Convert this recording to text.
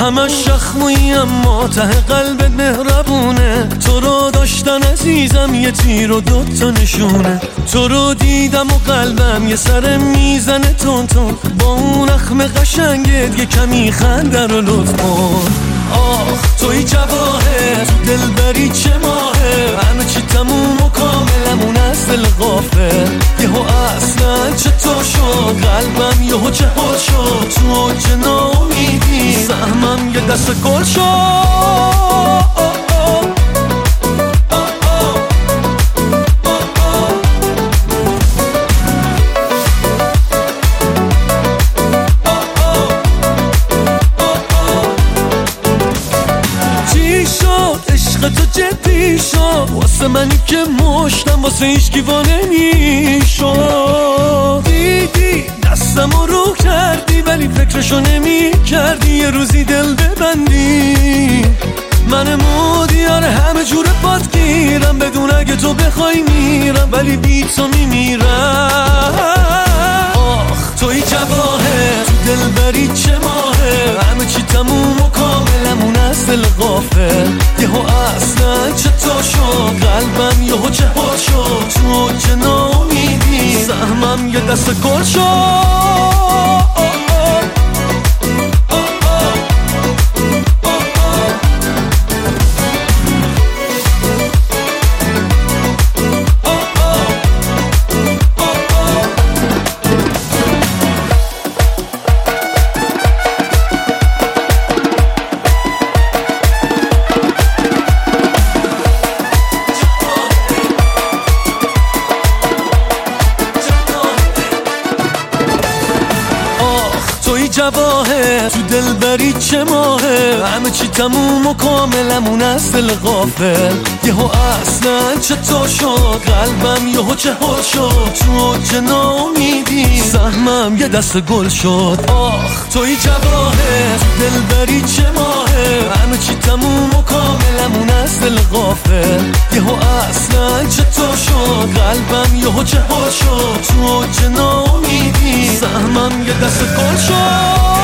همه شخمویم ما ته قلبت مهربونه، تو رو داشتن عزیزم یه تیر و دوتا نشونه، تو رو دیدم و قلبم یه سر میزنه تون، با اون اخم قشنگت یه کمی خنده رو لطف کن. آخ توی جواهر دلبری چه ماهه، همه چی تموم و کاملمون از دل غافه، یهو اصلا چطور شد قلبم یهو چه حال شد، تو اوج ناامیدی سهمم یه دست گل شد. تو جدی شد واسه منی که مشتم واسه هیچ دیوانه میشد، دیدی دستم رو کردی ولی فکرشو نمی کردی یه روزی دل ببندی. من مودیان همه جوره باد گیرم، بدون اگه تو بخوای میرم ولی بی تو میمیرم. آخ توی جواهر دلبری چه ماهه، همه چی تموم و کاملمون از دل غافه، یهو اصلا چطور شد قلبم یهو چه حال شد، تو چه ناامیدی سهمم یه دست گل شد. جواهر تو دلبری چه ماهه، همه چی تموم و کاملمون از دل غافه، یهو اصلا چطور شد قلبم یهو چه حال شد، تو چه ناامیدی سهمم یه دست گل شد. آخ توی جواهر دلبری چه ماهه، همه چی تموم و کاملمون از دل غافه، یهو اصلا چطور شد قلبم یهو چه حال شد، تو چه ناامیدی سهمم یه دست گل شد. Oh